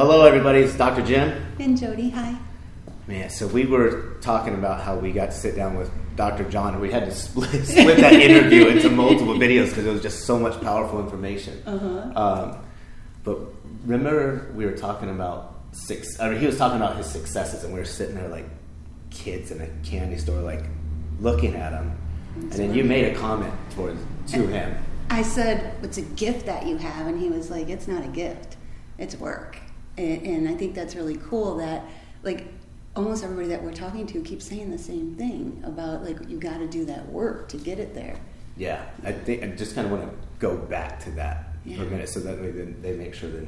hello everybody, it's Dr. Jim. And Jody, hi. Man, so we were talking about how we got to sit down with Dr. John, and we had to split that interview into multiple videos because it was just so much powerful information. Uh-huh. But remember we were talking about he was talking about his successes, and we were sitting there like kids in a candy store, like looking at him. And then you made a comment to him. I said, it's a gift that you have. And he was like, it's not a gift. It's work. And I think that's really cool that, like, almost everybody that we're talking to keeps saying the same thing about, like, you got to do that work to get it there. Yeah. I think I just kind of want to go back to that for a minute so that they make sure that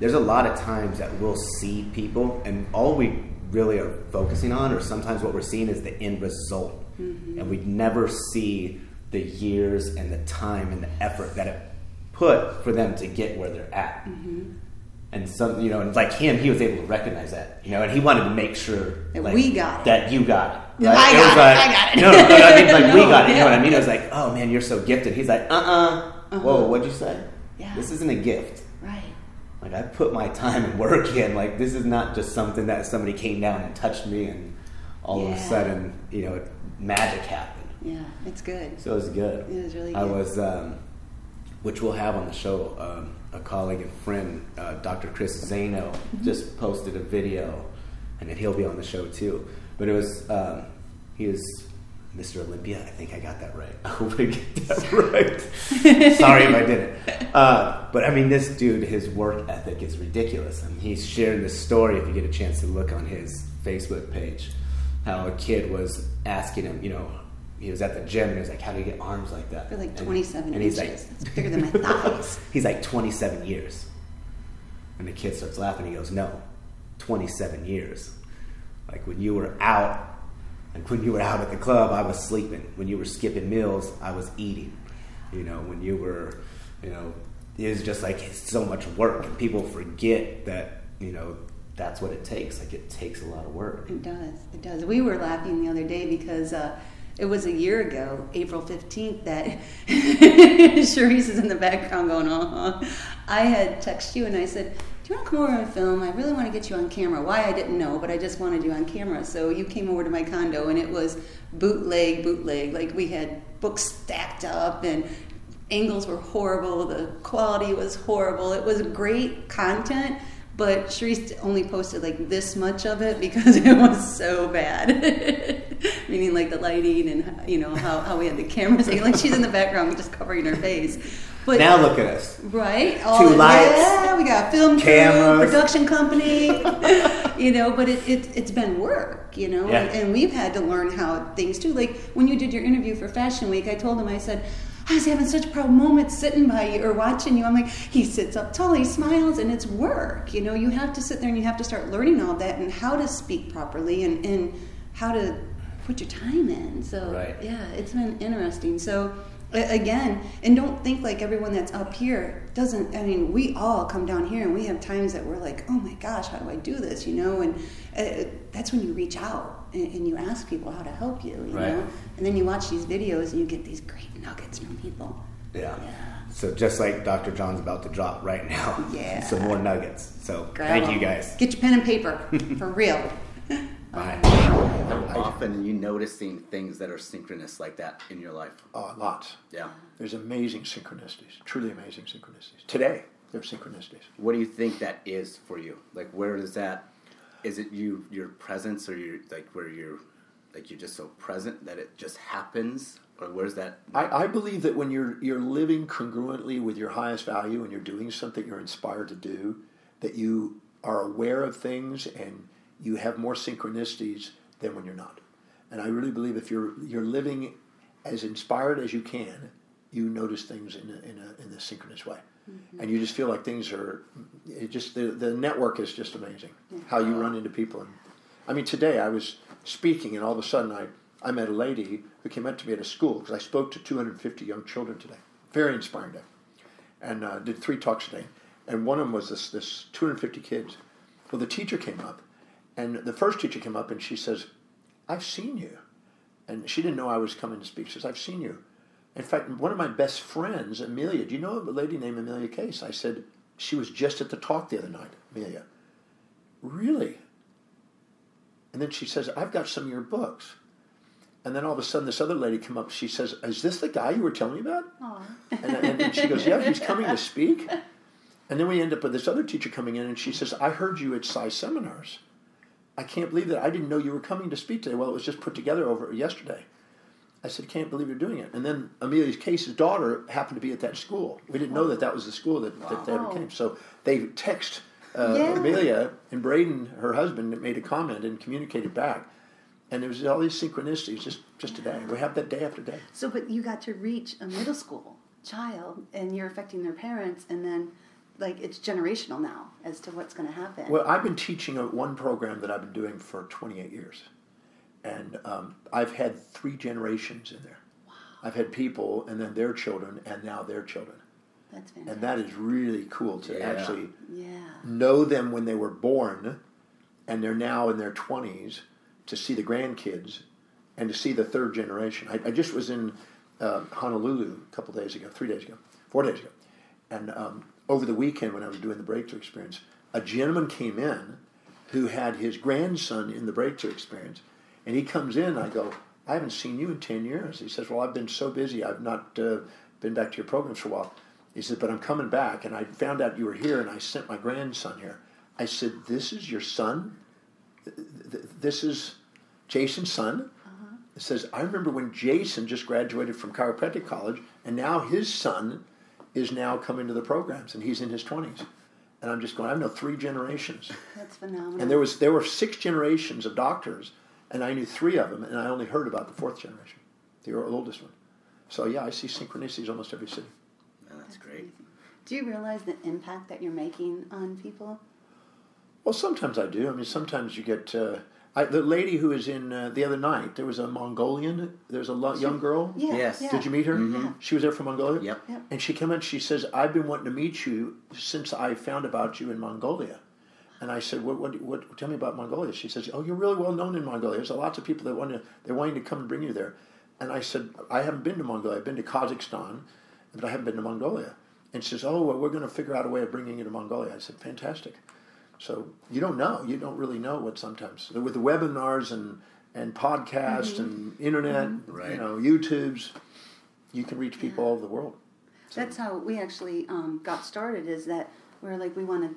there's a lot of times that we'll see people, and all we really are focusing on, or sometimes what we're seeing, is the end result. Mm-hmm. And we never see the years and the time and the effort that it put for them to get where they're at. Mm-hmm. And some, and like him, he was able to recognize that, and he wanted to make sure that we got it. That you got it. Right? I got it. No, I mean, it's like we got it. You know what I mean? I was like, oh man, you're so gifted. He's like, Whoa, what'd you say? Yeah. This isn't a gift. Right. Like, I put my time and work in. Like, this is not just something that somebody came down and touched me and all of a sudden, magic happened. Yeah, it's good. So it was good. It was really good. I was, which we'll have on the show, a colleague and friend, Dr. Chris Zaino, just posted a video, and then he'll be on the show too. But it was, he was Mr. Olympia. I think I got that right. I hope I get that right. Sorry if I didn't. But I mean, this dude, his work ethic is ridiculous. I mean, he's sharing this story, if you get a chance to look on his Facebook page, how a kid was asking him, he was at the gym, and he was like, how do you get arms like that? They're like 27 inches. And he's like, that's bigger than my thighs. He's like, 27 years. And the kid starts laughing. He goes, no, 27 years. Like, when you were out at the club, I was sleeping. When you were skipping meals, I was eating. When you were, it was just like so much work. And people forget that, that's what it takes. Like, it takes a lot of work. It does. We were laughing the other day because it was a year ago, April 15th, that Charisse is in the background going, uh-huh. I had texted you and I said, do you want to come over and film? I really want to get you on camera. Why, I didn't know, but I just wanted you on camera. So you came over to my condo, and it was bootleg. Like, we had books stacked up, and angles were horrible. The quality was horrible. It was great content. But Charisse only posted like this much of it because it was so bad. Meaning like the lighting and how we had the cameras. Like, she's in the background just covering her face. But now look at us. Right? All 2 lights. Yeah, we got film crew, production company. But it's been work, Yeah. And we've had to learn how things do. Like when you did your interview for Fashion Week, I told him, I said, I was having such proud moments sitting by you or watching you. I'm like, he sits up tall, he smiles, and it's work. You have to sit there and you have to start learning all that and how to speak properly and how to put your time in. So, it's been interesting. So, again, and don't think like everyone that's up here doesn't. I mean, we all come down here and we have times that we're like, oh my gosh, how do I do this? And that's when you reach out. And you ask people how to help you, you know? And then you watch these videos and you get these great nuggets from people. Yeah. So just like Dr. John's about to drop right now. Yeah. Some more nuggets. So thank you guys. Get your pen and paper. For real. Bye. How often are you noticing things that are synchronous like that in your life? Oh, lots. Yeah. There's amazing synchronicities. Truly amazing synchronicities. Today, there are synchronicities. What do you think that is for you? Like, where does that... Is it your presence, or you're just so present that it just happens, or where's that? I believe that when you're living congruently with your highest value and you're doing something you're inspired to do, that you are aware of things and you have more synchronicities than when you're not. And I really believe if you're living as inspired as you can, you notice things in a synchronous way. Mm-hmm. And you just feel like things are, the network is just amazing, how you run into people. And, I mean, today I was speaking, and all of a sudden I met a lady who came up to me at a school, because I spoke to 250 young children today. Very inspiring day. And did 3 talks today. And one of them was this 250 kids. Well, the teacher came up, and the first teacher came up, and she says, I've seen you. And she didn't know I was coming to speak. She says, I've seen you. In fact, one of my best friends, Amelia, do you know a lady named Amelia Case? I said, She was just at the talk the other night, Amelia. Really? And then she says, I've got some of your books. And then all of a sudden this other lady come up. She says, is this the guy you were telling me about? And she goes, yeah, he's coming to speak. And then we end up with this other teacher coming in, and she says, I heard you at Psi Seminars. I can't believe that. I didn't know you were coming to speak today. Well, it was just put together over yesterday. I said, can't believe you're doing it. And then Amelia's Case's daughter happened to be at that school. We didn't know that that was the school that they ever came. So they text Amelia, and Braden, her husband, made a comment and communicated back. And there was all these synchronicities just today. We have that day after day. So, but you got to reach a middle school child, and you're affecting their parents, and then, like, it's generational now as to what's going to happen. Well, I've been teaching one program that I've been doing for 28 years. And I've had 3 generations in there. Wow. I've had people, and then their children, and now their children. That's fantastic. And that is really cool to actually know them when they were born, and they're now in their 20s, to see the grandkids, and to see the third generation. I just was in Honolulu 4 days ago, and over the weekend when I was doing the Breakthrough Experience, a gentleman came in who had his grandson in the Breakthrough Experience. And he comes in, I go, I haven't seen you in 10 years. He says, well, I've been so busy, I've not been back to your programs for a while. He said, but I'm coming back, and I found out you were here, and I sent my grandson here. I said, this is your son? This is Jason's son? Uh-huh. It says, I remember when Jason just graduated from chiropractic college, and now his son is now coming to the programs, and he's in his 20s. And I'm just going, I've known 3 generations. That's phenomenal. And there were 6 generations of doctors, and I knew 3 of them, and I only heard about the 4th generation, the oldest one. So, yeah, I see synchronicities almost every city. Oh, that's great. Amazing. Do you realize the impact that you're making on people? Well, sometimes I do. I mean, sometimes you get... the lady who was in the other night, there was a Mongolian, there's a young girl. Yeah, yes. Yeah. Did you meet her? Mm-hmm. Yeah. She was there from Mongolia? Yep. And she came in, she says, I've been wanting to meet you since I found about you in Mongolia. And I said, "What? Tell me about Mongolia." She says, "Oh, you're really well known in Mongolia. There's lots of people that want you to come and bring you there." And I said, "I haven't been to Mongolia. I've been to Kazakhstan, but I haven't been to Mongolia." And she says, "Oh, well, we're going to figure out a way of bringing you to Mongolia." I said, "Fantastic." So you don't know. You don't really know what sometimes with the webinars and podcasts mm-hmm. and internet, mm-hmm. right. YouTube's, you can reach people all over the world. So. That's how we actually got started. Is that we're like we want to.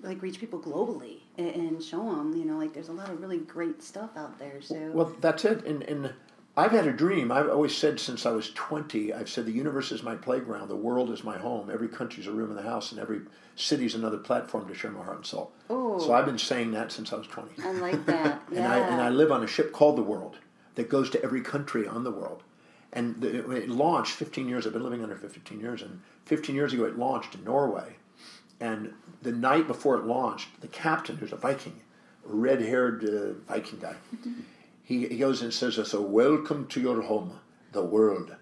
Like reach people globally and show them, like there's a lot of really great stuff out there. So well, that's it. And I've had a dream. I've always said since I was 20, I've said the universe is my playground, the world is my home, every country's a room in the house, and every city's another platform to share my heart and soul. Ooh. So I've been saying that since I was 20. I like that. Yeah. and I live on a ship called the World that goes to every country on the world. And it launched 15 years. I've been living under 15 years, and 15 years ago it launched in Norway. And the night before it launched, the captain, who's a Viking, red-haired Viking guy, he goes and says, "So welcome to your home, the world.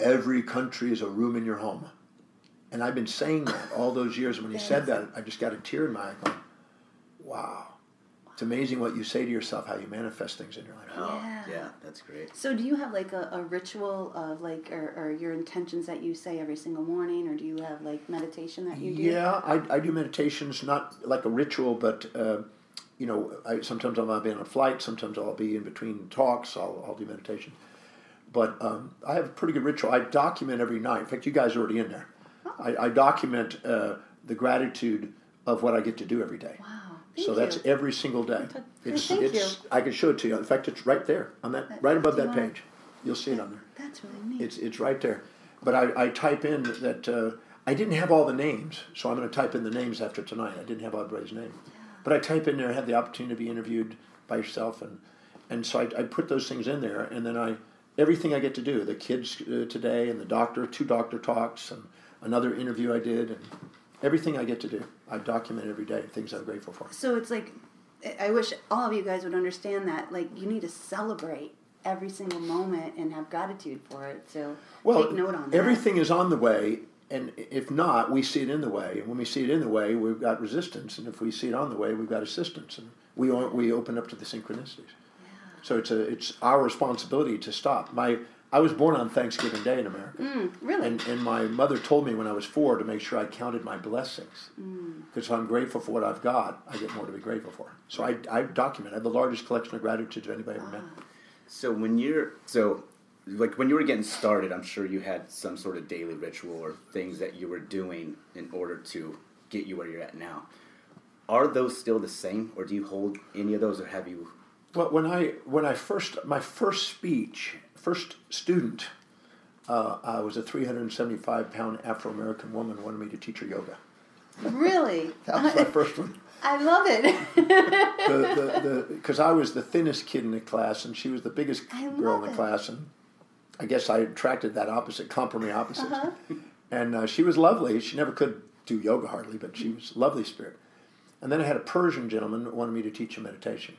Every country is a room in your home." And I've been saying that all those years. When he said that, I just got a tear in my eye going, wow. It's amazing what you say to yourself, how you manifest things in your life. Oh, yeah, that's great. So do you have like a ritual of like, or your intentions that you say every single morning, or do you have like meditation that you do? Yeah, I do meditations, not like a ritual, but, sometimes I'll be on a flight, sometimes I'll be in between talks, I'll do meditation. But I have a pretty good ritual. I document every night. In fact, you guys are already in there. Oh. I document the gratitude of what I get to do every day. Wow. So that's every single day. Thank you. I can show it to you. In fact, it's right there on that right above that page. You'll see it on there. That's really neat. It's right there. But I type in that I didn't have all the names, so I'm going to type in the names after tonight. I didn't have everybody's name, but I type in there. I had the opportunity to be interviewed by yourself, and so I put those things in there, and then everything I get to do. The kids today, and the doctor, 2 doctor talks, and another interview I did, and. Everything I get to do, I document every day, things I'm grateful for. So it's like, I wish all of you guys would understand that, like, you need to celebrate every single moment and have gratitude for it, so take note on that. Everything is on the way, and if not, we see it in the way. And when we see it in the way, we've got resistance, and if we see it on the way, we've got assistance, and we open up to the synchronicities. Yeah. So it's our responsibility to stop. My I was born on Thanksgiving Day in America. Really? And my mother told me when I was 4 to make sure I counted my blessings. Because if I'm grateful for what I've got, I get more to be grateful for. So I document. I have the largest collection of gratitude that anybody ever met. So when you were getting started, I'm sure you had some sort of daily ritual or things that you were doing in order to get you where you're at now. Are those still the same, or do you hold any of those, or have you... Well, my first student, I was a 375-pound Afro-American woman wanted me to teach her yoga. Really? That was my first one. I love it. Because I was the thinnest kid in the class, and she was the biggest girl in the class, and I guess I attracted that opposite, complementary opposites. Uh-huh. And she was lovely. She never could do yoga hardly, but she was a lovely spirit. And then I had a Persian gentleman that wanted me to teach him meditation.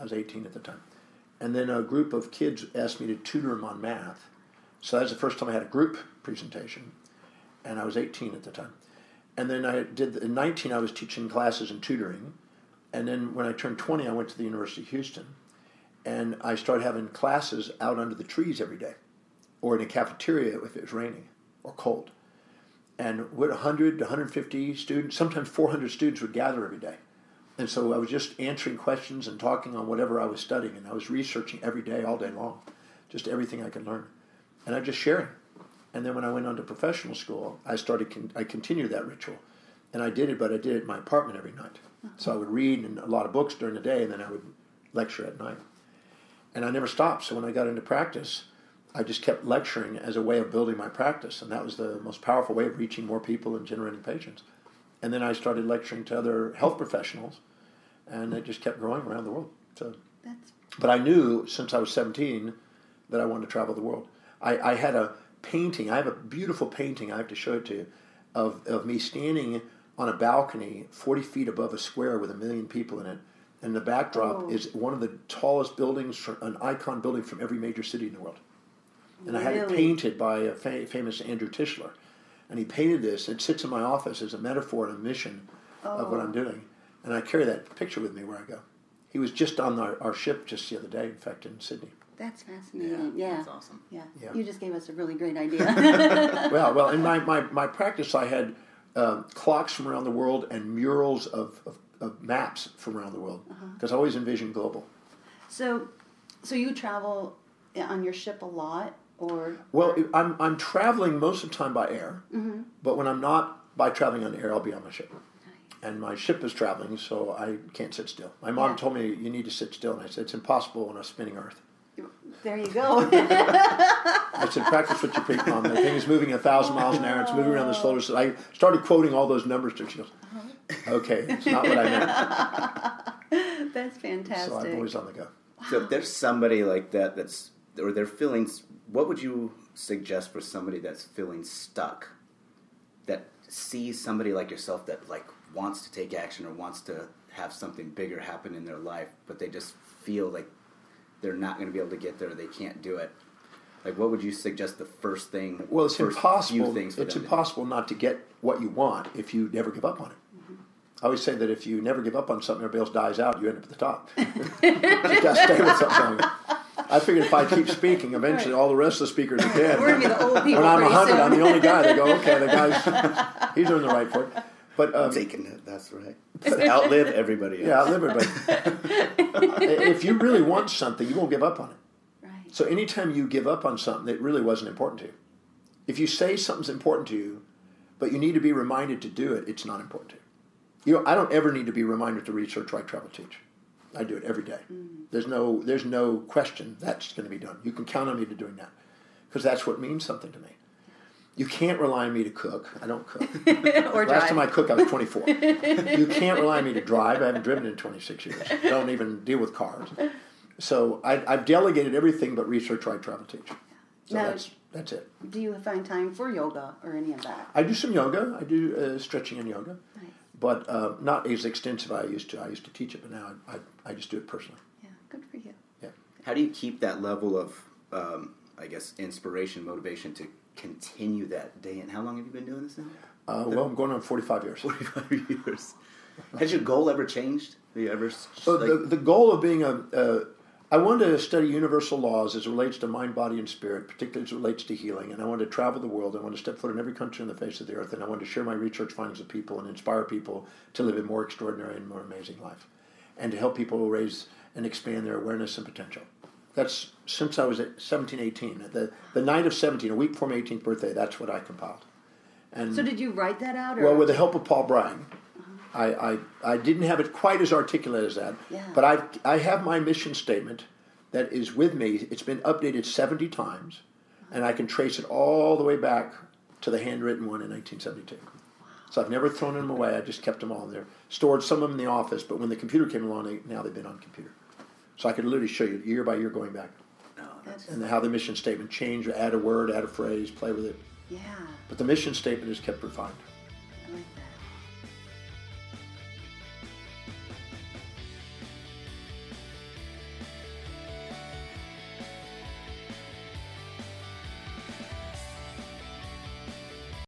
I was 18 at the time. And then a group of kids asked me to tutor them on math. So that was the first time I had a group presentation. And I was 18 at the time. And then in 19, I was teaching classes and tutoring. And then when I turned 20, I went to the University of Houston. And I started having classes out under the trees every day. Or in a cafeteria if it was raining or cold. And 100 to 150 students, sometimes 400 students would gather every day. And so I was just answering questions and talking on whatever I was studying. And I was researching every day, all day long, just everything I could learn. And I just sharing. And then when I went on to professional school, I continued that ritual. And I did it, but I did it in my apartment every night. So I would read and a lot of books during the day, and then I would lecture at night. And I never stopped. So when I got into practice, I just kept lecturing as a way of building my practice. And that was the most powerful way of reaching more people and generating patients. And then I started lecturing to other health professionals, and it just kept growing around the world. But I knew since I was 17 that I wanted to travel the world. I had a painting. I have a beautiful painting. I have to show it to you of me standing on a balcony 40 feet above a square with 1 million people in it. And the backdrop is one of the tallest buildings, an icon building from every major city in the world. And I had it painted by a famous Andrew Tischler. And he painted this. It sits in my office as a metaphor and a mission of what I'm doing. And I carry that picture with me where I go. He was just on our ship just the other day, in fact, in Sydney. That's fascinating. Yeah. That's awesome. Yeah. You just gave us a really great idea. Well, in my practice, I had clocks from around the world and murals of maps from around the world. Because I always envisioned global. So you travel on your ship a lot? I'm traveling most of the time by air, but when I'm not by traveling on air, I'll be on my ship. Nice. And my ship is traveling, so I can't sit still. My mom told me, you need to sit still, and I said, it's impossible on a spinning earth. There you go. I said, practice what you preach, Mom. The thing is moving 1,000 miles an hour, it's moving around the solar system. I started quoting all those numbers to her. She goes, okay, it's not what I meant. That's fantastic. So I'm always on the go. Wow. So if there's somebody like that that's, or their feelings, what would you suggest for somebody that's feeling stuck, that sees somebody like yourself that like wants to take action or wants to have something bigger happen in their life, but they just feel like they're not going to be able to get there, they can't do it? Like, what would you suggest the first thing? Well, it's impossible. It's impossible not to get what you want if you never give up on it. I always say that if you never give up on something, everybody else dies out, you end up at the top. You got to stay with something. I figured if I keep speaking, eventually all the rest of the speakers are dead. We're going to be the old people. When I'm 100, I'm the only guy. They go, okay, the guy's, he's doing the right for it. But, taking it, that's right. Outlive everybody else. Yeah, outlive everybody. If you really want something, you won't give up on it. Right. So anytime you give up on something that really wasn't important to you, if you say something's important to you, but you need to be reminded to do it, it's not important to you. I don't ever need to be reminded to research, write, travel, teach. I do it every day. There's no question that's going to be done. You can count on me to doing that because that's what means something to me. You can't rely on me to cook. I don't cook. Or last time I cooked, I was 24. You can't rely on me to drive. I haven't driven in 26 years. I don't even deal with cars. So I've delegated everything but research, write, travel, teach. So now, that's it. Do you find time for yoga or any of that? I do some yoga. I do stretching and yoga. Nice. But not as extensive as I used to. I used to teach it, but now I just do it personally. Yeah, good for you. Yeah. How do you keep that level of, inspiration, motivation to continue that day? And how long have you been doing this now? I'm going on 45 years. 45 years. Has your goal ever changed? Have you ever... So the goal of being a I wanted to study universal laws as it relates to mind, body, and spirit, particularly as it relates to healing. And I wanted to travel the world. I wanted to step foot in every country on the face of the earth. And I wanted to share my research findings with people and inspire people to live a more extraordinary and more amazing life. And to help people raise and expand their awareness and potential. That's since I was at 17, 18. At the night of 17, a week before my 18th birthday, that's what I compiled. And so did you write that out? Or? Well, with the help of Paul Bryan. I didn't have it quite as articulate as that, yeah. But I have my mission statement that is with me. It's been updated 70 times, and I can trace it all the way back to the handwritten one in 1972. So I've never thrown them away. I just kept them all there, stored some of them in the office, but when the computer came along, now they've been on computer. So I could literally show you year by year going back. And how the mission statement changed, add a word, add a phrase, play with it. Yeah. But the mission statement is kept refined.